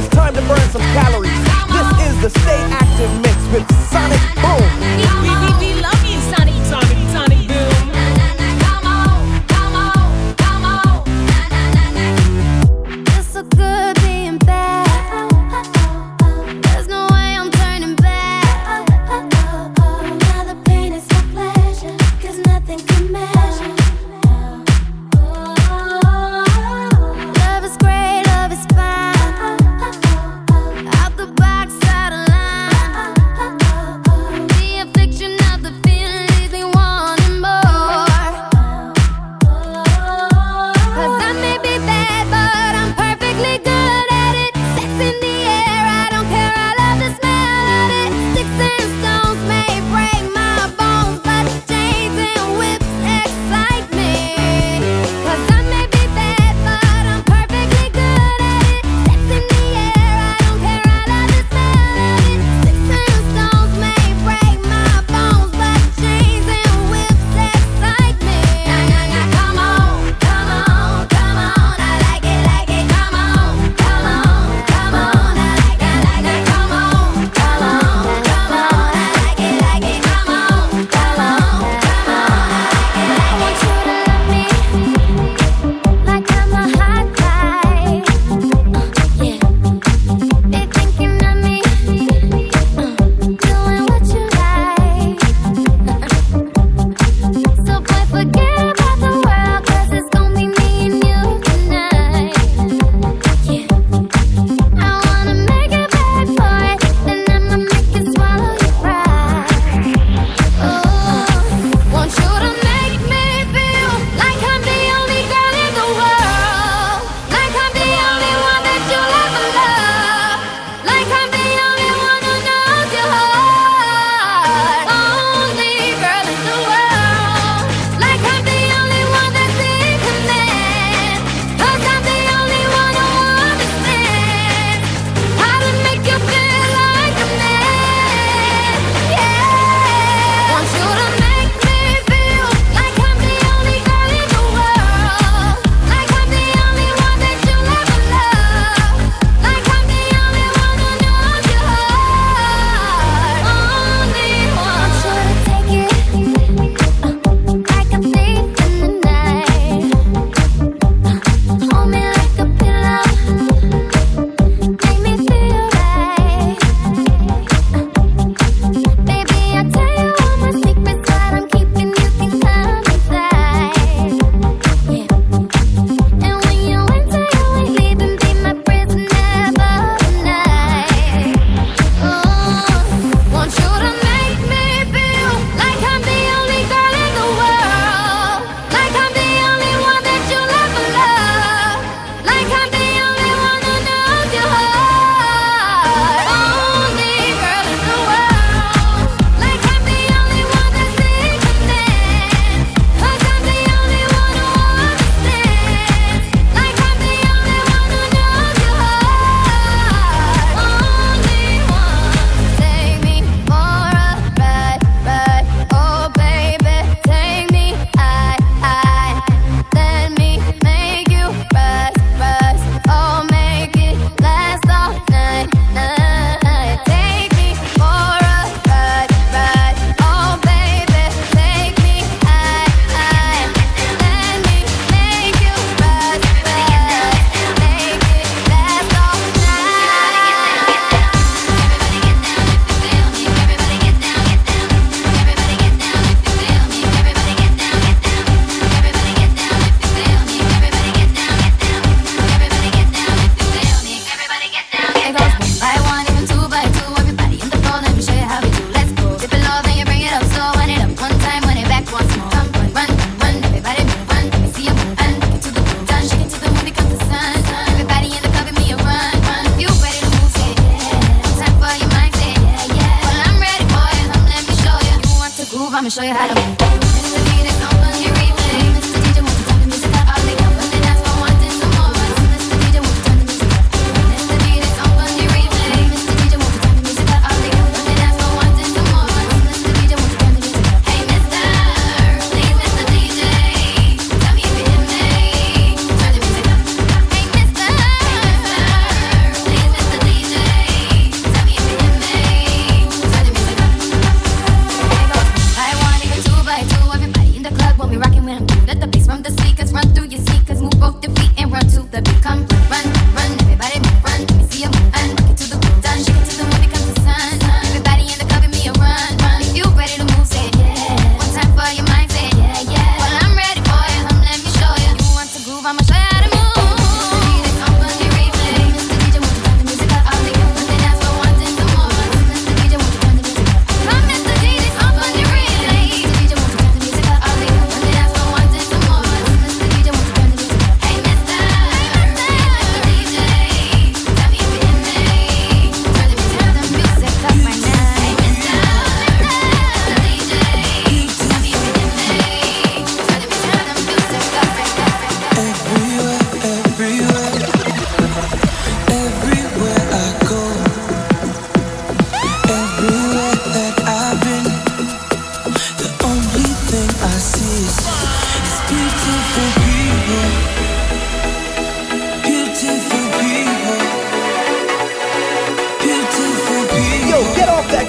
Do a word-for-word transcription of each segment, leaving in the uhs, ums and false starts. It's time to burn some calories. This is the Stay Active Mix with Sonic Boom. We, we, we love you, Sonic, Sonic, Sonic Boom. Come on, come on, come on. It's so good being back. There's no way I'm turning back. Now the pain is my pleasure, cause nothing can measure.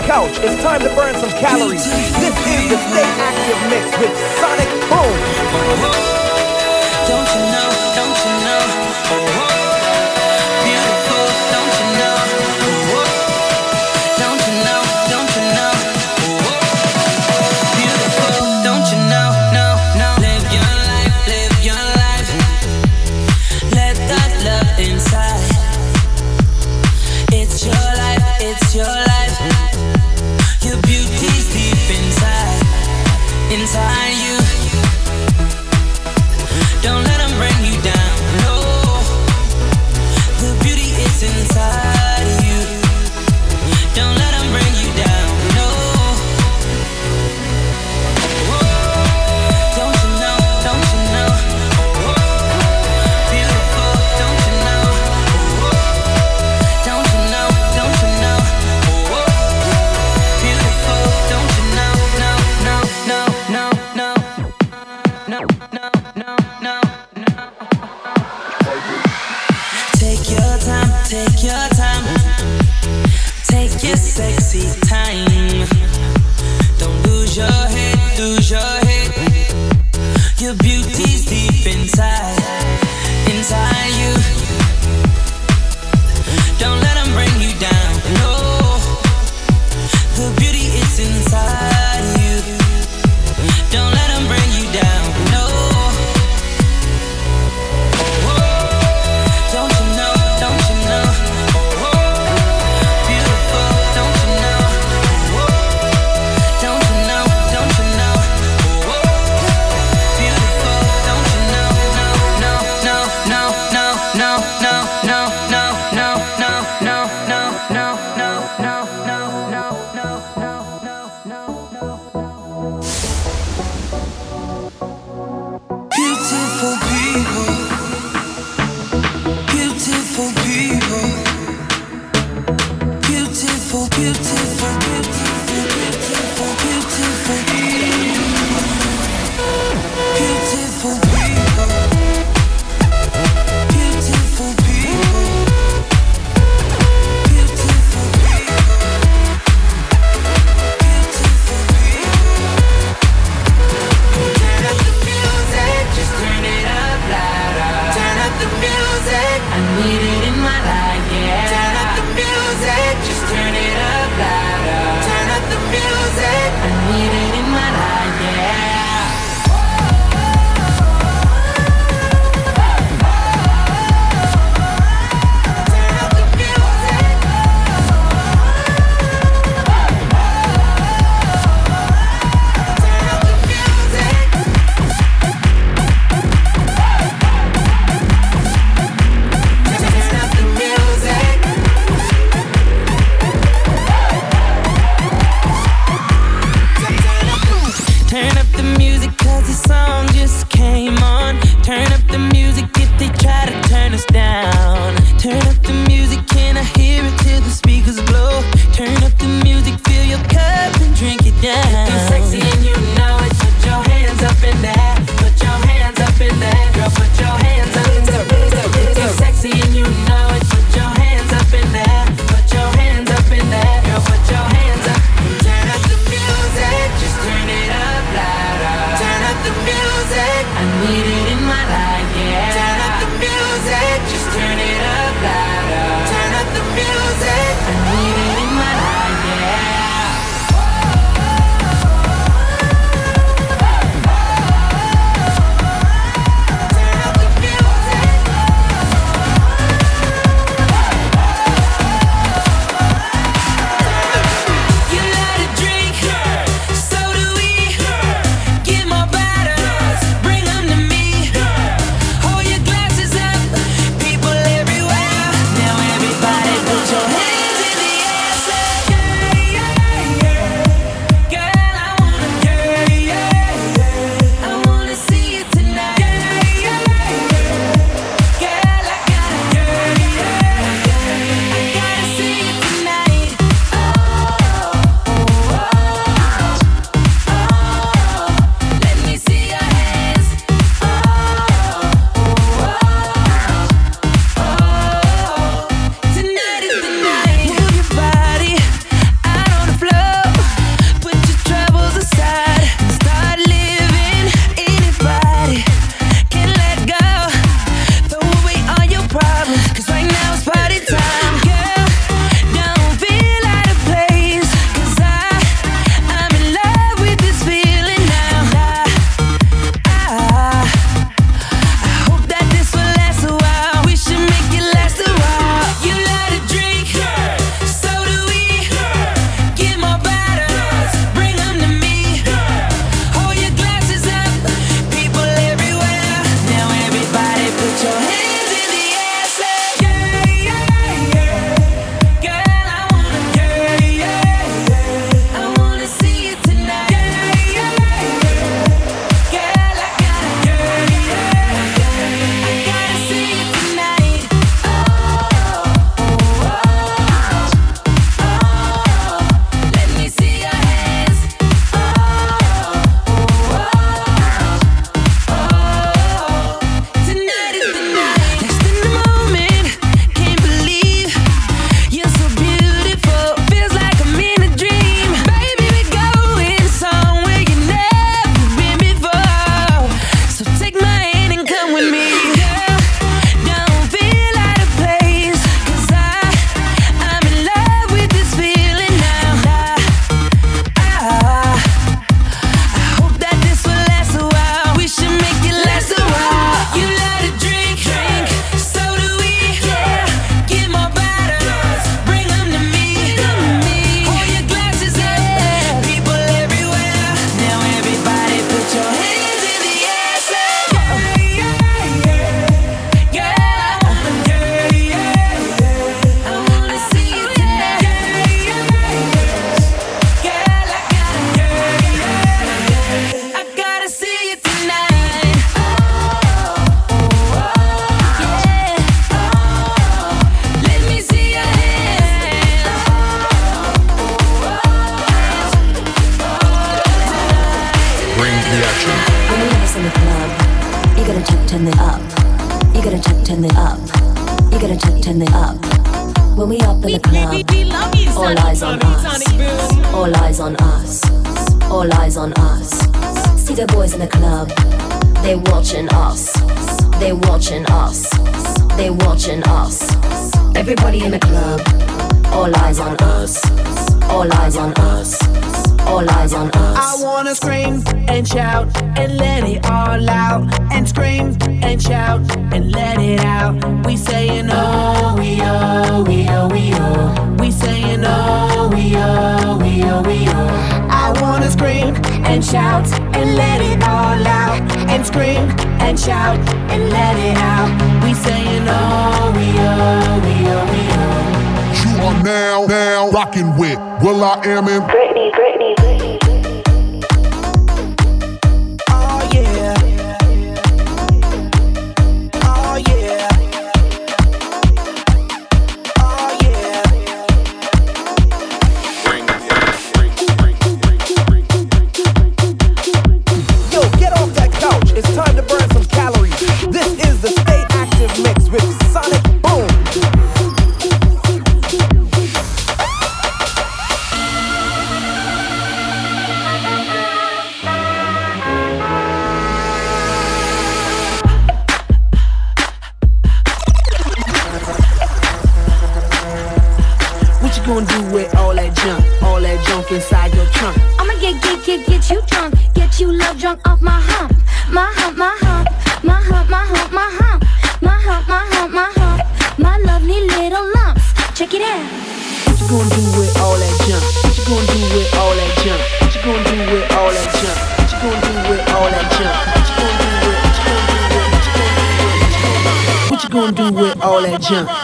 couch. It's time to burn some calories. This is the Stay Active Mix with Sonic Boom. Don't you know, don't you know, oh, oh, beautiful, don't you know, oh, oh, don't you know, don't you know, oh, oh, beautiful, don't you know, no, no. Live your life, live your life, let that love inside. It's your life, it's your life. Inside you, don't let them bring you down, no. The beauty is inside you, don't let them bring you down, no. Whoa. Don't you know, don't you know, whoa. Beautiful, don't you know, whoa. Don't you know, don't you know, whoa. Beautiful, don't you know, no, no, no. Take your time, take your sexy time. Don't lose your head, lose your head. Your beauty's deep inside, inside you. Don't let them bring you down, no. The beauty is inside you. Don't let them bring you down, no. Don't you know? turn it up. You gotta check, turn it up. You gotta check, turn it up. When we up in the club, all eyes on us. All eyes on us. All eyes on us. See the boys in the club. They watching us. They watching us. They watching us. Everybody in the club. All eyes on us. All eyes on us. All eyes on us. I wanna scream and shout and let it all out. And scream and shout and let it out. We saying oh, we oh, we oh, we oh. We saying oh, we oh, we oh, we oh. I wanna scream and shout and let it all out. And scream and shout and let it out. We saying oh, we oh, we oh, we oh. You are now, now rocking with Will I Am and Britney, Britney.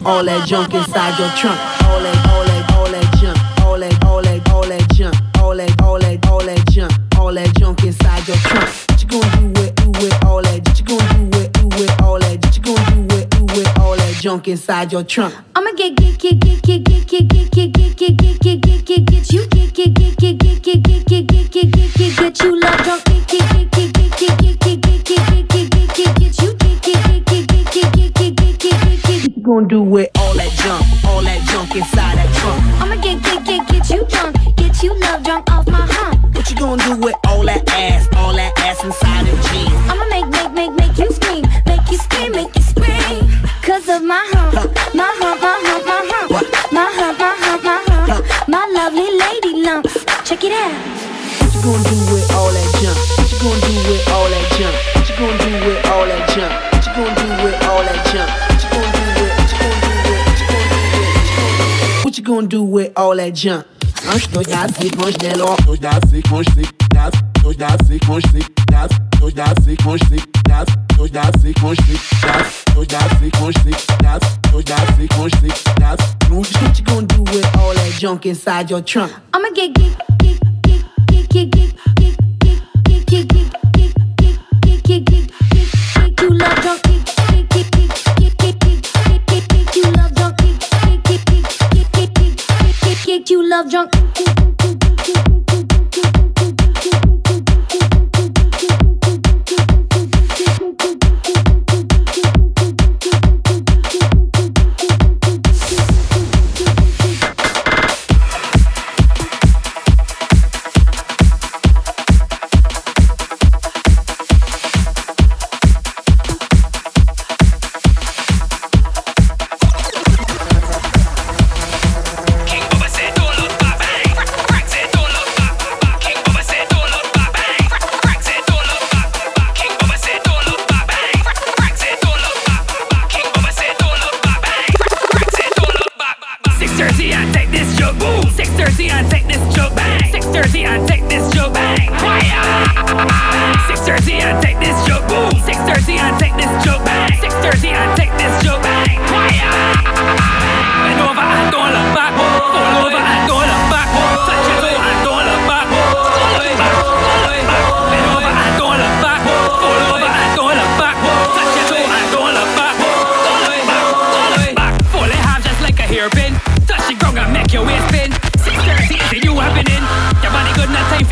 All that junk inside your trunk. All that, all that, all that junk. All that, all that, all that junk. All that, all that, all that junk. All that junk inside your trunk. What you gonna do with, do with all that? What you gonna do with, do with all that? What you gonna do with, do with all that junk inside your trunk? I'ma get, get, get, get, get, get, get, get, get, get, get, get, get, get, get, get you, get, get, get, get, get, get, get, get, get, get, get, get, get you, love junk, get, get, get, get, get, get, get, get, get, get, get, get, get, get you. Gonna do with all that junk, all that junk inside that trunk. I'ma get, get, get, get you drunk, get you love drunk off my hump. What you gonna do with all that ass, all that ass inside them jeans? I'ma make, make, make, make you scream, make you scream, make you scream, cause of my hump, my hump, my hump, my hump, my hump, my hump, my hump, my lovely lady lumps. Check it out. What you gonna do with all that junk? What you gonna do with all that junk? What you gonna do with all that junk? What you gonna do with all that junk? What you gonna do with all that junk? What you gonna do with all that junk inside your trunk? I'ma get, get, get, get, get, get, get, get, get, get, get, get, get, you love junk, get, get, get, get, get, get, you love junk. Get you love drunk.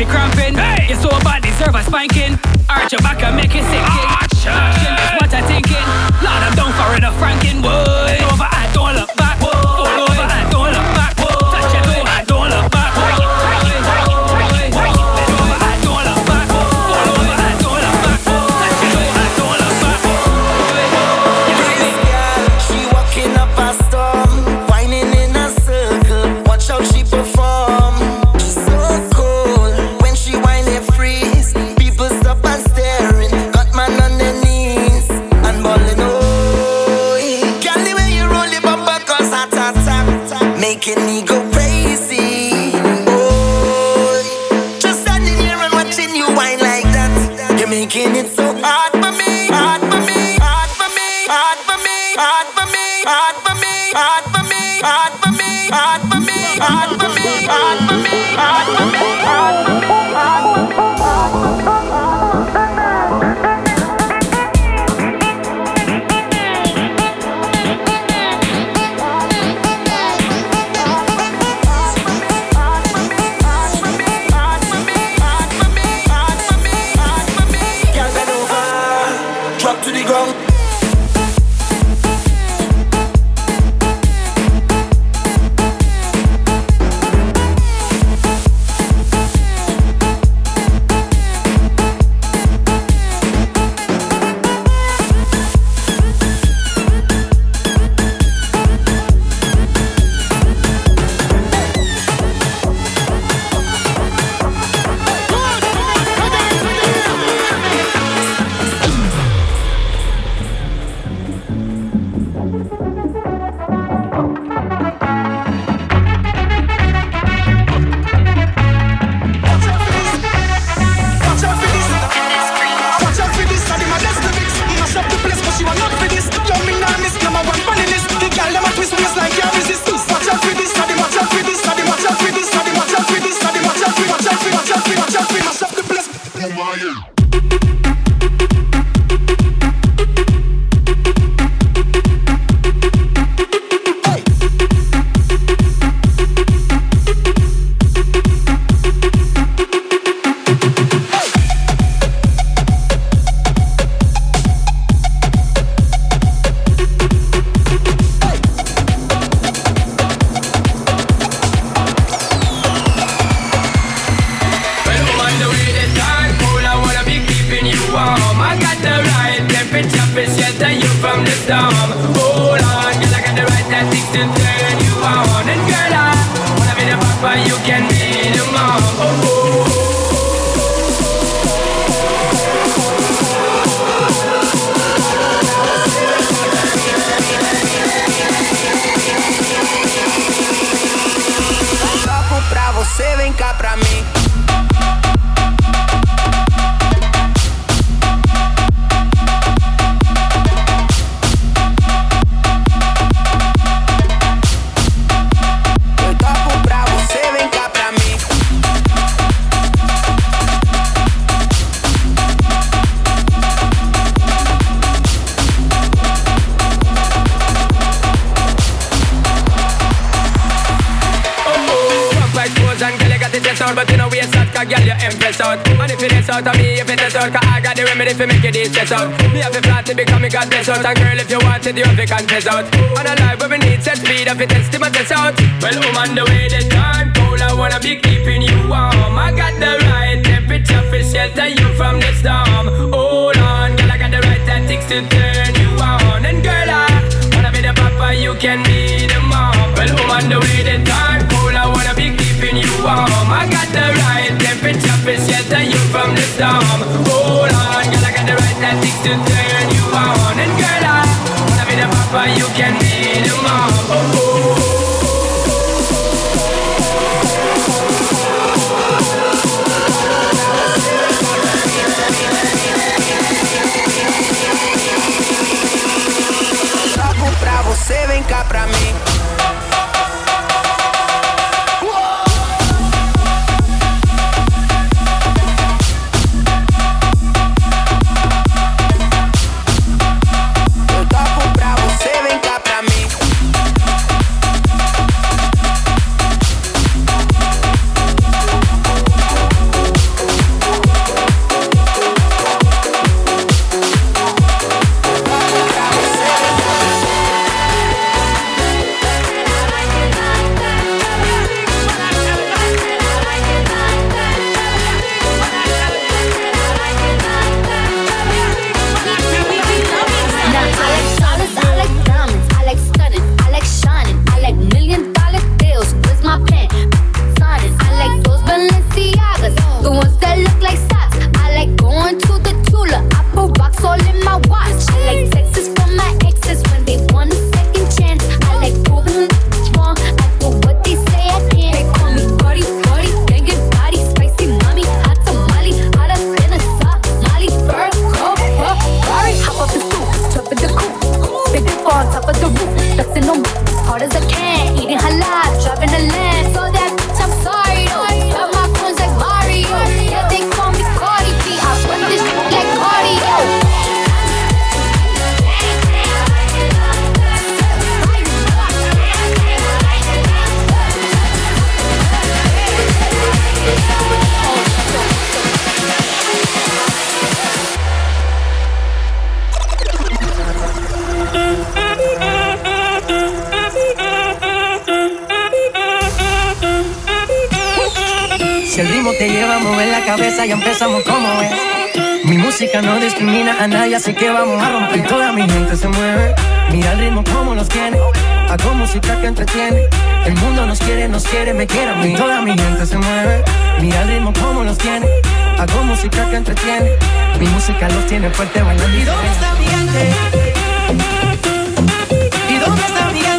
Cramping. Hey. You're so bad, deserve a spanking. Arch your back and make it sick. Arch! What I Or in a Frankenwood. Over, I don't look back. Over, I don't look back. Touch it, over, I don't look back. Over, I don't look back. Over, I don't look back. Touch it, over, I don't look back. This girl, she walking up a storm, whining in a circle. Watch how she perform. She's so cool when she whine and freeze. People stop and staring. Got man on their knees and balling over. Making me go crazy, boy. Just standing here and watching you whine like that. You're making it so hard for me, hard for me, hard for me, hard for me, hard for me, hard for me, hard for me, hard for me, hard for me, hard for me, hard for me, hard for me, hard for me, hard for me. God bless out, and girl, if you want it, you have to confess out. And a life where we need set speed, if it is to my test out. Well, I'm um, on the way, the time cold, I wanna be keeping you warm. I got the right temperature for shelter you from the storm. Hold on, girl, I got the right tactics to turn you on. And girl, I wanna be the papa, you can be the mom. Well, I'm um, on the way, the time cold, I wanna be keeping you warm. I got the right temperature for shelter you from the storm. Hold on, girl, I got the right tactics to turn you on. And girl, I wanna be the papa, you can be the mom. Oh, oh, oh. Logo pra você, vem cá pra mim. Si el ritmo te lleva a mover la cabeza, ya empezamos como es. Mi música no discrimina a nadie, así que vamos a romper. Y toda mi gente se mueve, mira el ritmo como los tiene. Hago música que entretiene. El mundo nos quiere, nos quiere, me quiere a mí. Y toda mi gente se mueve, mira el ritmo como los tiene. Hago música que entretiene. Mi música los tiene fuerte bailando. ¿Y dónde está mi gente? ¿Y dónde está mi gente?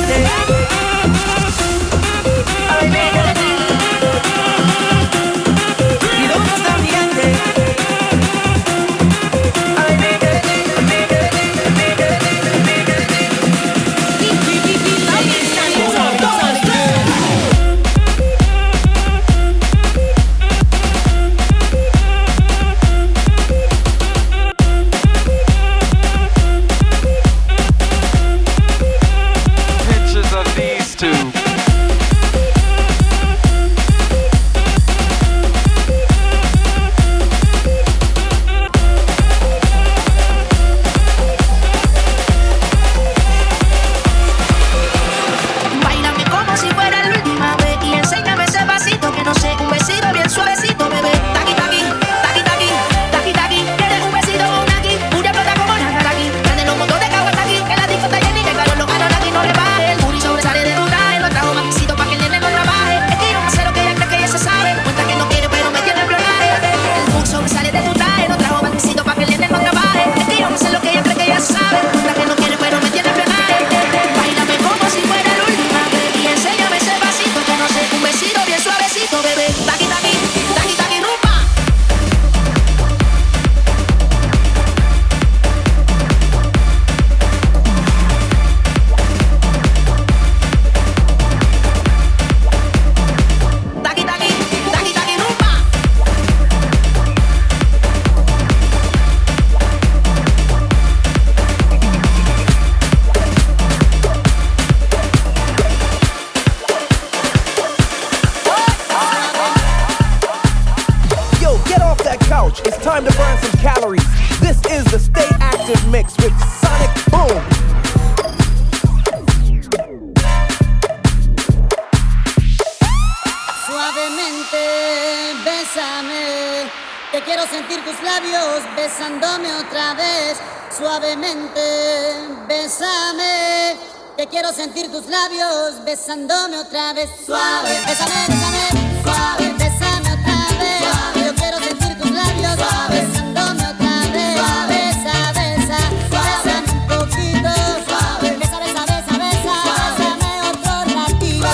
Besándome otra vez, suave, bésame, bésame, suave, bésame otra vez, suave. Yo quiero sentir tus labios, suave, besándome otra vez, suave, besa, besa, suave, bésame un poquito, suave, besa, besa, besa, besa, suave. Bésame otro ratito,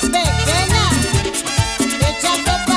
suave. Pequeña, échate pa'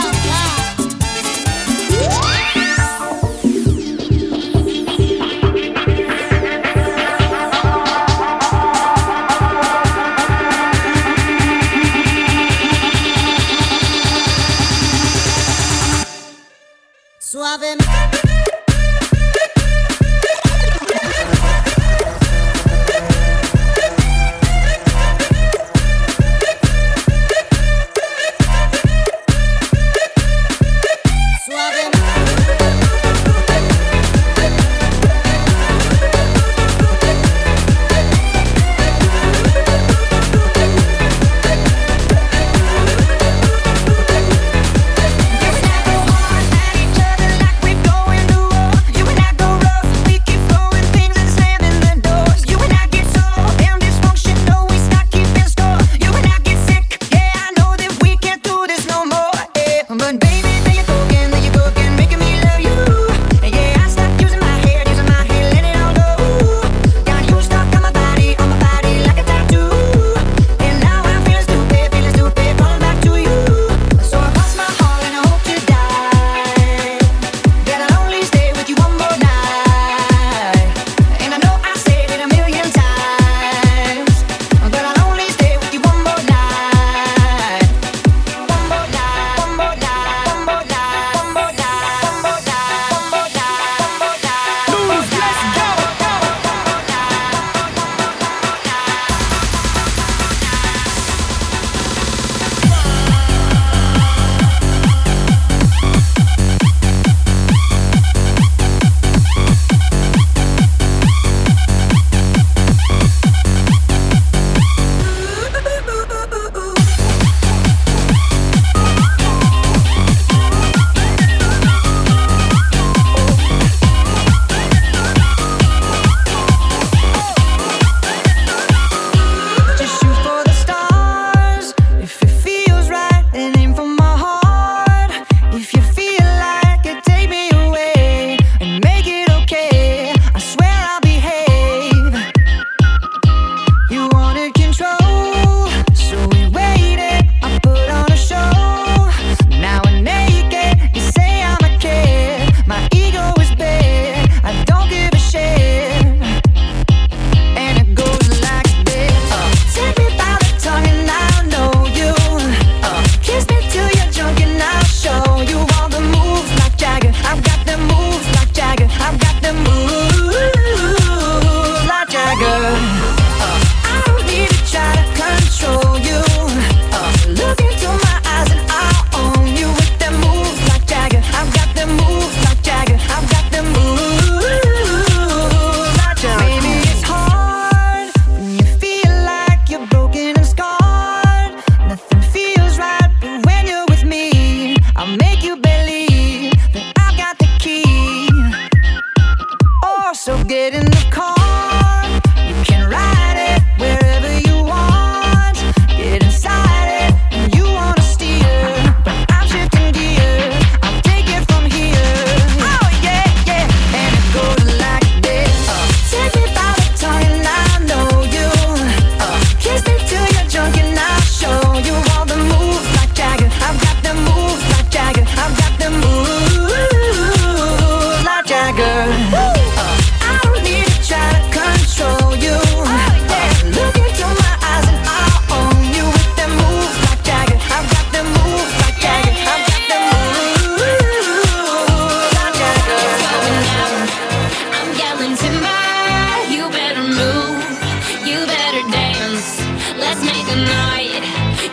let's make a night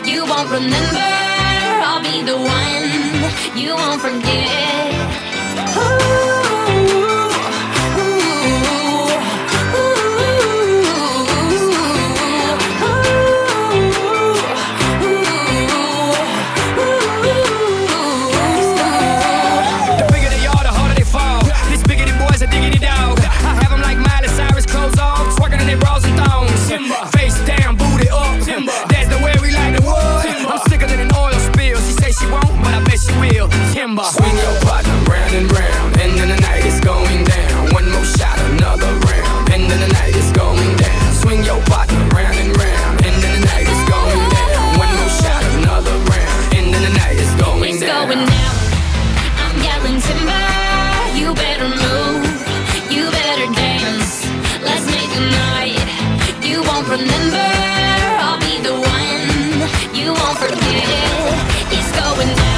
you won't remember. I'll be the one you won't forget. Ooh. Swing your partner round and round, and then the night is going down. One more shot, another round, and then the night is going down. Swing your partner round and round, and then the night is going down. One more shot, another round, and then the night is going it's down. It's going down. I'm yelling timber, you better move, you better dance. Let's make a night you won't remember. I'll be the one you won't forget. It's going down.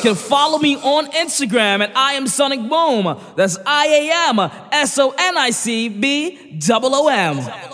Can follow me on Instagram at I am Sonic Boom. That's I A M S O N I C B O O M.